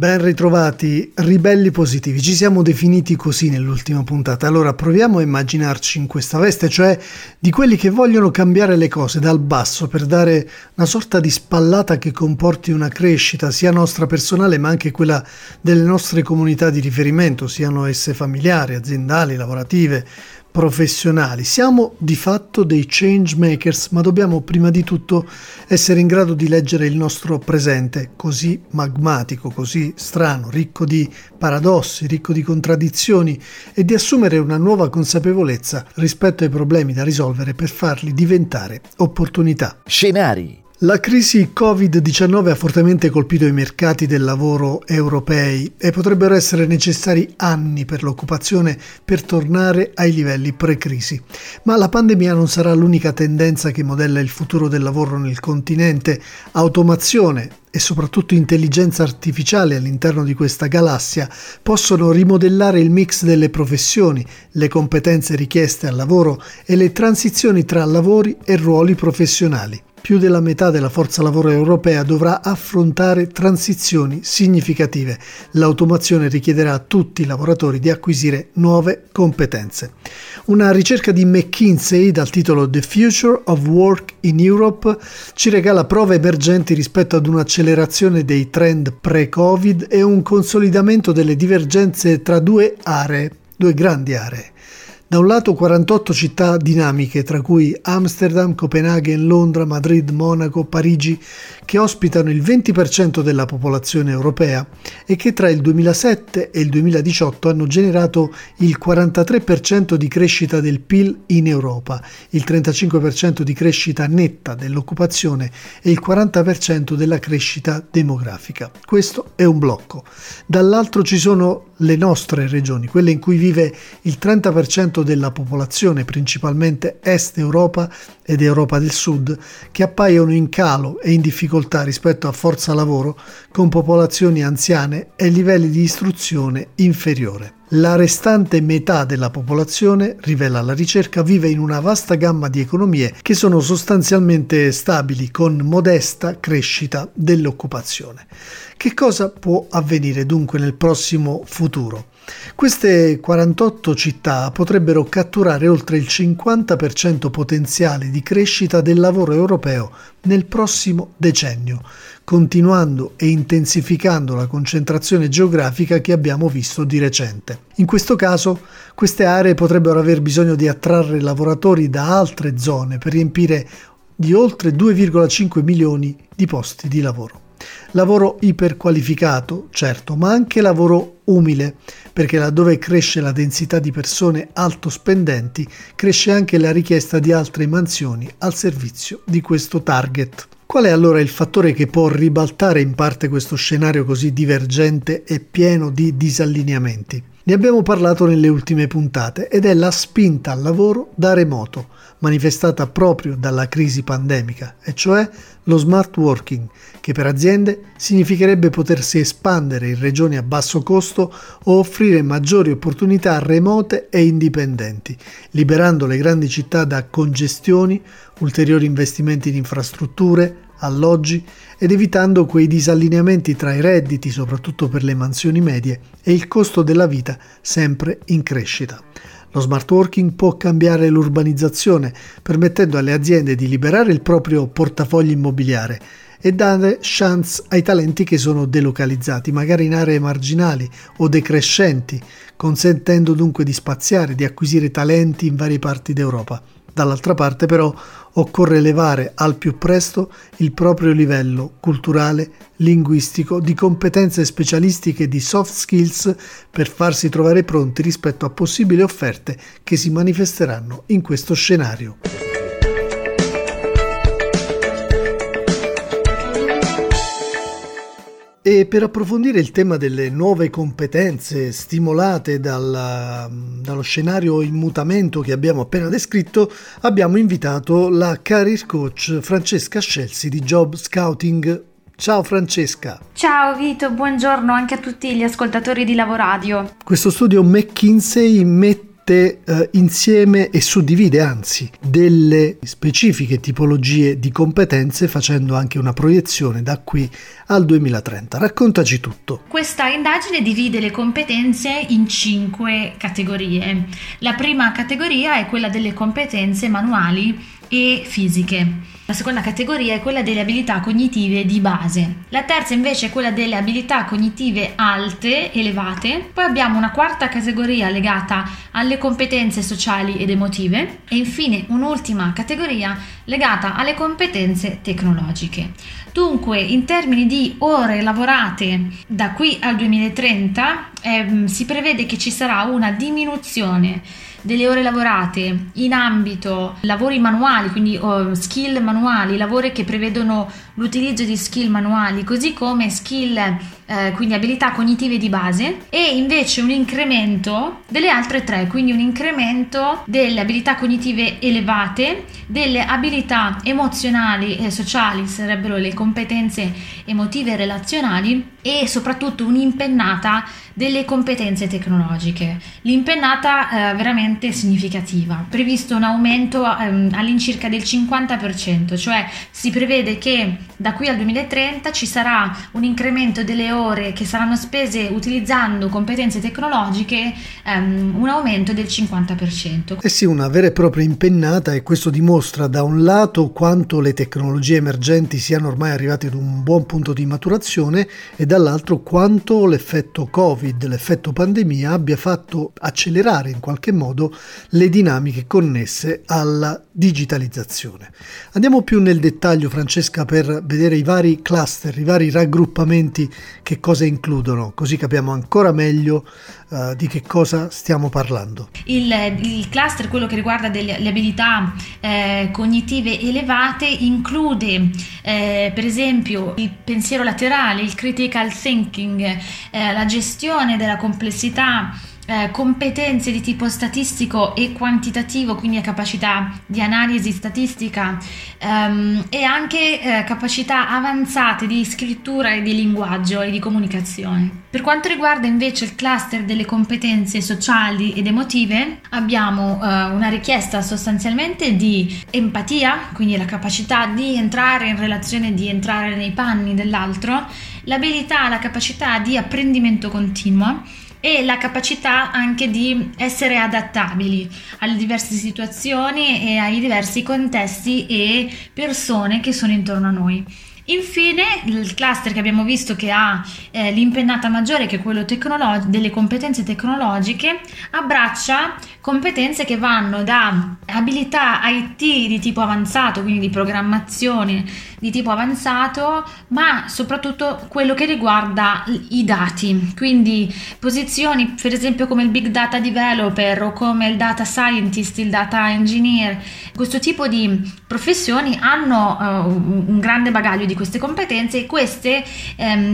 Ben ritrovati, ribelli positivi, ci siamo definiti così nell'ultima puntata, allora proviamo a immaginarci in questa veste, cioè di quelli che vogliono cambiare le cose dal basso per dare una sorta di spallata che comporti una crescita sia nostra personale ma anche quella delle nostre comunità di riferimento, siano esse familiari, aziendali, lavorative, professionali. Siamo di fatto dei change makers, ma dobbiamo prima di tutto essere in grado di leggere il nostro presente, così magmatico, così strano, ricco di paradossi, ricco di contraddizioni, e di assumere una nuova consapevolezza rispetto ai problemi da risolvere per farli diventare opportunità. Scenari. La crisi Covid-19 ha fortemente colpito i mercati del lavoro europei e potrebbero essere necessari anni per l'occupazione per tornare ai livelli pre-crisi. Ma la pandemia non sarà l'unica tendenza che modella il futuro del lavoro nel continente. Automazione e soprattutto intelligenza artificiale all'interno di questa galassia possono rimodellare il mix delle professioni, le competenze richieste al lavoro e le transizioni tra lavori e ruoli professionali. Più della metà della forza lavoro europea dovrà affrontare transizioni significative. L'automazione richiederà a tutti i lavoratori di acquisire nuove competenze. Una ricerca di McKinsey dal titolo The Future of Work in Europe ci regala prove emergenti rispetto ad un'accelerazione dei trend pre-Covid e un consolidamento delle divergenze tra due grandi aree. Da un lato 48 città dinamiche, tra cui Amsterdam, Copenaghen, Londra, Madrid, Monaco, Parigi, che ospitano il 20% della popolazione europea e che tra il 2007 e il 2018 hanno generato il 43% di crescita del PIL in Europa, il 35% di crescita netta dell'occupazione e il 40% della crescita demografica. Questo è un blocco. Dall'altro ci sono le nostre regioni, quelle in cui vive il 30% della popolazione, principalmente Est Europa ed Europa del Sud, che appaiono in calo e in difficoltà rispetto a forza lavoro, con popolazioni anziane e livelli di istruzione inferiore. La restante metà della popolazione, rivela la ricerca, vive in una vasta gamma di economie che sono sostanzialmente stabili, con modesta crescita dell'occupazione. Che cosa può avvenire dunque nel prossimo futuro? Queste 48 città potrebbero catturare oltre il 50% potenziale di crescita del lavoro europeo nel prossimo decennio, continuando e intensificando la concentrazione geografica che abbiamo visto di recente. In questo caso, queste aree potrebbero aver bisogno di attrarre lavoratori da altre zone per riempire di oltre 2,5 milioni di posti di lavoro. Lavoro iperqualificato, certo, ma anche lavoro umile, perché laddove cresce la densità di persone alto spendenti, cresce anche la richiesta di altre mansioni al servizio di questo target. Qual è allora il fattore che può ribaltare in parte questo scenario così divergente e pieno di disallineamenti? Ne abbiamo parlato nelle ultime puntate ed è la spinta al lavoro da remoto, manifestata proprio dalla crisi pandemica, e cioè lo smart working, che per aziende significherebbe potersi espandere in regioni a basso costo o offrire maggiori opportunità remote e indipendenti, liberando le grandi città da congestioni, ulteriori investimenti in infrastrutture, alloggi ed evitando quei disallineamenti tra i redditi, soprattutto per le mansioni medie, e il costo della vita sempre in crescita. Lo smart working può cambiare l'urbanizzazione, permettendo alle aziende di liberare il proprio portafoglio immobiliare e dare chance ai talenti che sono delocalizzati, magari in aree marginali o decrescenti, consentendo dunque di spaziare, di acquisire talenti in varie parti d'Europa. Dall'altra parte però occorre elevare al più presto il proprio livello culturale, linguistico, di competenze specialistiche, di soft skills per farsi trovare pronti rispetto a possibili offerte che si manifesteranno in questo scenario. E per approfondire il tema delle nuove competenze stimolate dallo scenario in mutamento che abbiamo appena descritto, abbiamo invitato la career coach Francesca Scelsi di Job Scouting. Ciao Francesca. Ciao Vito, buongiorno anche a tutti gli ascoltatori di Lavoradio. Questo studio McKinsey mette insieme e suddivide anzi delle specifiche tipologie di competenze, facendo anche una proiezione da qui al 2030. Raccontaci tutto. Questa indagine divide le competenze in 5 categorie. La prima categoria è quella delle competenze manuali e fisiche. La seconda categoria è quella delle abilità cognitive di base. La terza invece è quella delle abilità cognitive alte, elevate. Poi abbiamo una quarta categoria legata alle competenze sociali ed emotive e infine un'ultima categoria legata alle competenze tecnologiche. Dunque, in termini di ore lavorate da qui al 2030, si prevede che ci sarà una diminuzione delle ore lavorate in ambito lavori manuali, quindi skill manuali, lavori che prevedono l'utilizzo di skill manuali, così come skill, quindi abilità cognitive di base, e invece un incremento delle altre 3, quindi un incremento delle abilità cognitive elevate, delle abilità emozionali e sociali, sarebbero le competenze emotive e relazionali, e soprattutto un'impennata delle competenze tecnologiche. L'impennata veramente significativa, previsto un aumento all'incirca del 50%, cioè si prevede che da qui al 2030 ci sarà un incremento delle ore che saranno spese utilizzando competenze tecnologiche, un aumento del 50%. Eh sì, una vera e propria impennata, e questo dimostra da un lato quanto le tecnologie emergenti siano ormai arrivate ad un buon punto di maturazione e dall'altro quanto l'effetto Covid, l'effetto pandemia abbia fatto accelerare in qualche modo le dinamiche connesse alla digitalizzazione. Andiamo più nel dettaglio, Francesca, per vedere i vari cluster, i vari raggruppamenti, che cosa includono, così capiamo ancora meglio di che cosa stiamo parlando. Il cluster, quello che riguarda le abilità cognitive elevate, include per esempio il pensiero laterale, il critical thinking, la gestione della complessità, competenze di tipo statistico e quantitativo, quindi capacità di analisi statistica, e anche capacità avanzate di scrittura e di linguaggio e di comunicazione. Per quanto riguarda invece il cluster delle competenze sociali ed emotive, abbiamo una richiesta sostanzialmente di empatia, quindi la capacità di entrare in relazione, di entrare nei panni dell'altro, l'abilità, la capacità di apprendimento continuo e la capacità anche di essere adattabili alle diverse situazioni e ai diversi contesti e persone che sono intorno a noi. Infine, il cluster che abbiamo visto che ha l'impennata maggiore, che è quello delle competenze tecnologiche, abbraccia competenze che vanno da abilità IT di tipo avanzato, quindi di programmazione di tipo avanzato, ma soprattutto quello che riguarda i dati, quindi posizioni per esempio come il big data developer o come il data scientist, il data engineer. Questo tipo di professioni hanno un grande bagaglio di queste competenze, e queste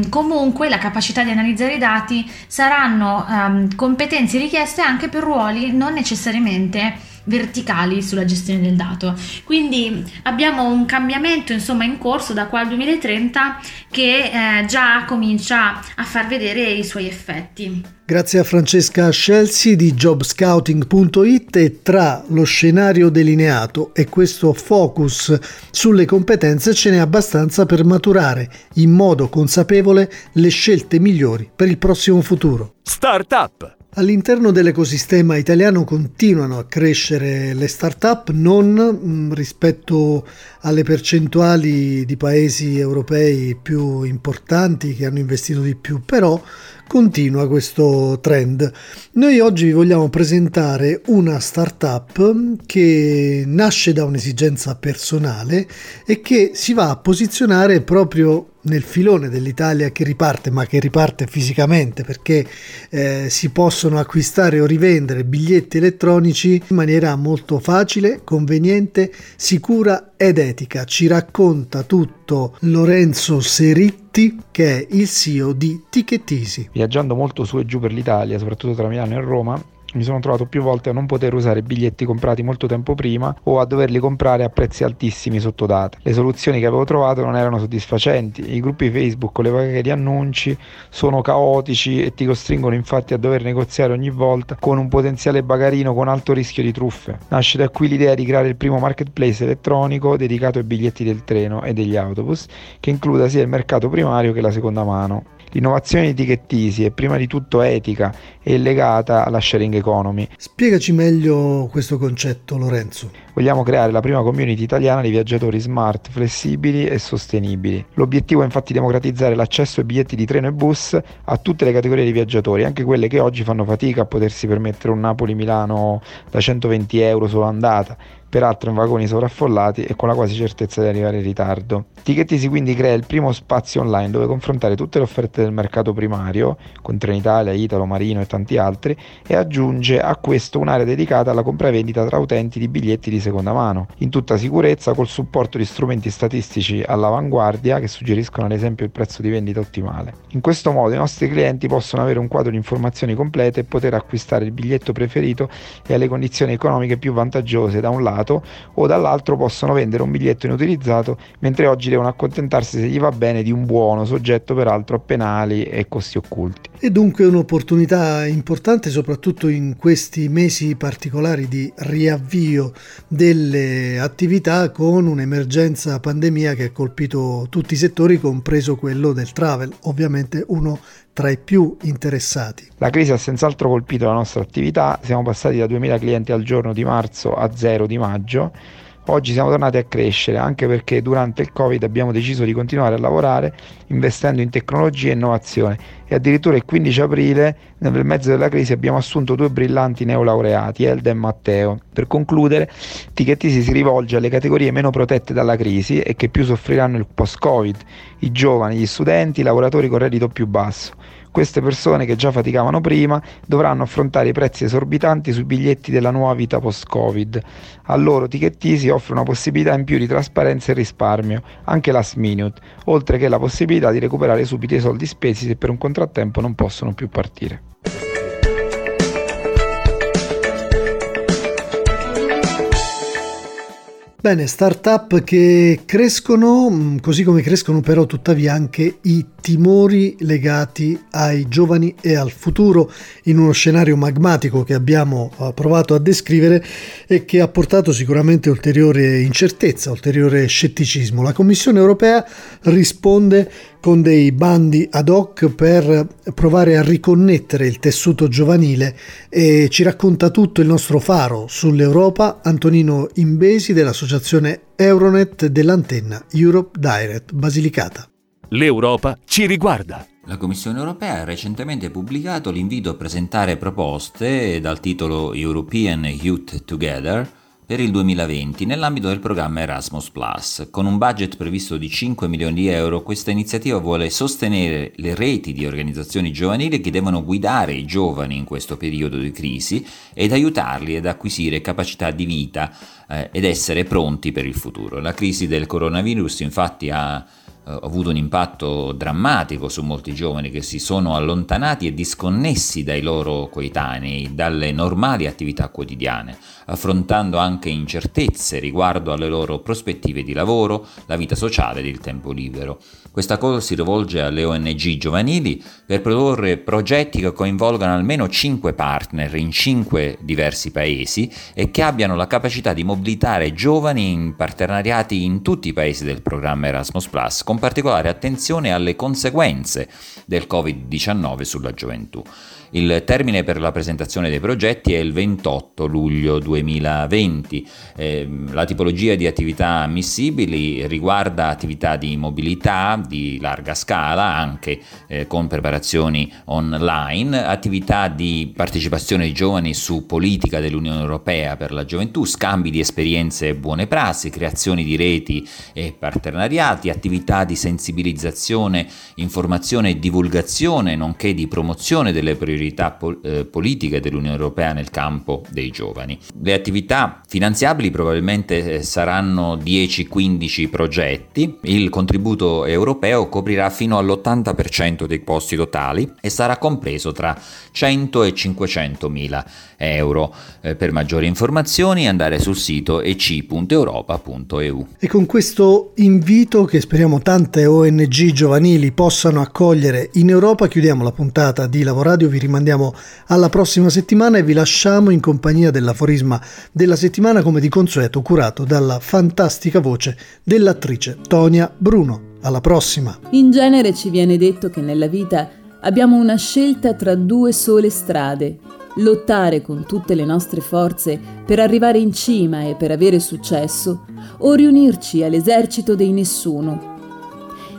comunque, la capacità di analizzare i dati, saranno competenze richieste anche per ruoli non necessariamente verticali sulla gestione del dato. Quindi abbiamo un cambiamento insomma in corso da qua al 2030 che già comincia a far vedere i suoi effetti. Grazie a Francesca Scelsi di Jobscouting.it. E tra lo scenario delineato e questo focus sulle competenze ce n'è abbastanza per maturare in modo consapevole le scelte migliori per il prossimo futuro. Startup. All'interno dell'ecosistema italiano continuano a crescere le start-up, non rispetto alle percentuali di paesi europei più importanti che hanno investito di più, però continua questo trend. Noi oggi vi vogliamo presentare una start-up che nasce da un'esigenza personale e che si va a posizionare proprio nel filone dell'Italia che riparte, ma che riparte fisicamente, perché si possono acquistare o rivendere biglietti elettronici in maniera molto facile, conveniente, sicura ed etica. Ci racconta tutto Lorenzo Seritti, che è il CEO di Ticketeasy. Viaggiando molto su e giù per l'Italia, soprattutto tra Milano e Roma, mi sono trovato più volte a non poter usare biglietti comprati molto tempo prima o a doverli comprare a prezzi altissimi sotto data. Le soluzioni che avevo trovato non erano soddisfacenti, i gruppi Facebook con le varie di annunci sono caotici e ti costringono infatti a dover negoziare ogni volta con un potenziale bagarino con alto rischio di truffe. Nasce da qui l'idea di creare il primo marketplace elettronico dedicato ai biglietti del treno e degli autobus, che includa sia il mercato primario che la seconda mano. L'innovazione di Ticketeasy è prima di tutto etica e legata alla sharing economy. Spiegaci meglio questo concetto, Lorenzo. Vogliamo creare la prima community italiana di viaggiatori smart, flessibili e sostenibili. L'obiettivo è infatti democratizzare l'accesso ai biglietti di treno e bus a tutte le categorie di viaggiatori, anche quelle che oggi fanno fatica a potersi permettere un Napoli-Milano da 120 euro solo andata, peraltro in vagoni sovraffollati e con la quasi certezza di arrivare in ritardo. Ticketeasy quindi crea il primo spazio online dove confrontare tutte le offerte del mercato primario, con Trenitalia, Italo, Marino e tanti altri, e aggiunge a questo un'area dedicata alla compravendita tra utenti di biglietti di seconda mano, in tutta sicurezza col supporto di strumenti statistici all'avanguardia che suggeriscono ad esempio il prezzo di vendita ottimale. In questo modo i nostri clienti possono avere un quadro di informazioni complete e poter acquistare il biglietto preferito e alle condizioni economiche più vantaggiose da un lato, o dall'altro possono vendere un biglietto inutilizzato, mentre oggi devono accontentarsi, se gli va bene, di un buono, soggetto peraltro a penali e costi occulti. E dunque un'opportunità importante, soprattutto in questi mesi particolari di riavvio delle attività con un'emergenza pandemia che ha colpito tutti i settori, compreso quello del travel, ovviamente uno tra i più interessati. La crisi ha senz'altro colpito la nostra attività, siamo passati da 2.000 clienti al giorno di marzo a 0 di maggio. Oggi siamo tornati a crescere, anche perché durante il Covid abbiamo deciso di continuare a lavorare investendo in tecnologia e innovazione, e addirittura il 15 aprile, nel mezzo della crisi, abbiamo assunto 2 brillanti neolaureati, Elda e Matteo. Per concludere, Ticketeasy si rivolge alle categorie meno protette dalla crisi e che più soffriranno il post-Covid: i giovani, gli studenti, i lavoratori con reddito più basso. Queste persone, che già faticavano prima, dovranno affrontare i prezzi esorbitanti sui biglietti della nuova vita post-Covid. A loro Ticketeasy offre una possibilità in più di trasparenza e risparmio, anche last minute, oltre che la possibilità di recuperare subito i soldi spesi se per un contrattempo non possono più partire. Bene, startup che crescono, così come crescono però tuttavia anche i timori legati ai giovani e al futuro, in uno scenario magmatico che abbiamo provato a descrivere e che ha portato sicuramente ulteriore incertezza, ulteriore scetticismo. La Commissione europea risponde con dei bandi ad hoc per provare a riconnettere il tessuto giovanile, e ci racconta tutto il nostro faro sull'Europa Antonino Imbesi dell'associazione Euronet dell'antenna Europe Direct Basilicata. L'Europa ci riguarda. La Commissione europea ha recentemente pubblicato l'invito a presentare proposte dal titolo European Youth Together per il 2020 nell'ambito del programma Erasmus Plus. Con un budget previsto di 5 milioni di euro, questa iniziativa vuole sostenere le reti di organizzazioni giovanili che devono guidare i giovani in questo periodo di crisi ed aiutarli ad acquisire capacità di vita ed essere pronti per il futuro. La crisi del coronavirus infatti ha avuto un impatto drammatico su molti giovani che si sono allontanati e disconnessi dai loro coetanei, dalle normali attività quotidiane, affrontando anche incertezze riguardo alle loro prospettive di lavoro, la vita sociale ed il tempo libero. Questa cosa si rivolge alle ONG giovanili per produrre progetti che coinvolgano almeno 5 partner in 5 diversi paesi e che abbiano la capacità di mobilitare giovani in partenariati in tutti i paesi del programma Erasmus Plus, con particolare attenzione alle conseguenze del Covid-19 sulla gioventù. Il termine per la presentazione dei progetti è il 28 luglio 2020. La tipologia di attività ammissibili riguarda attività di mobilità di larga scala, anche con preparazioni online, attività di partecipazione dei giovani su politica dell'Unione Europea per la gioventù, scambi di esperienze e buone prassi, creazioni di reti e partenariati, attività di sensibilizzazione, informazione e divulgazione, nonché di promozione delle priorità politiche dell'Unione Europea nel campo dei giovani. Le attività finanziabili probabilmente saranno 10-15 progetti. Il contributo europeo coprirà fino all'80% dei costi totali e sarà compreso tra 100 e 500 mila euro. Per maggiori informazioni andare sul sito ec.europa.eu. E con questo invito, che speriamo tante ONG giovanili possano accogliere in Europa, chiudiamo la puntata di Lavoradio. Vi rimandiamo alla prossima settimana e vi lasciamo in compagnia dell'aforisma della settimana, come di consueto curato dalla fantastica voce dell'attrice Tonia Bruno. Alla prossima! In genere ci viene detto che nella vita abbiamo una scelta tra due sole strade: lottare con tutte le nostre forze per arrivare in cima e per avere successo, o riunirci all'esercito dei nessuno.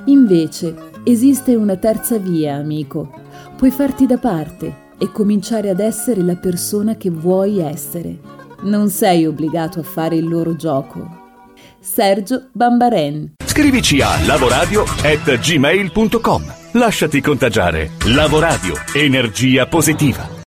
Invece esiste una terza via, amico. Puoi farti da parte e cominciare ad essere la persona che vuoi essere. Non sei obbligato a fare il loro gioco. Sergio Bambaren. Scrivici a lavoradio@gmail.com. Lasciati contagiare. Lavoradio, energia positiva.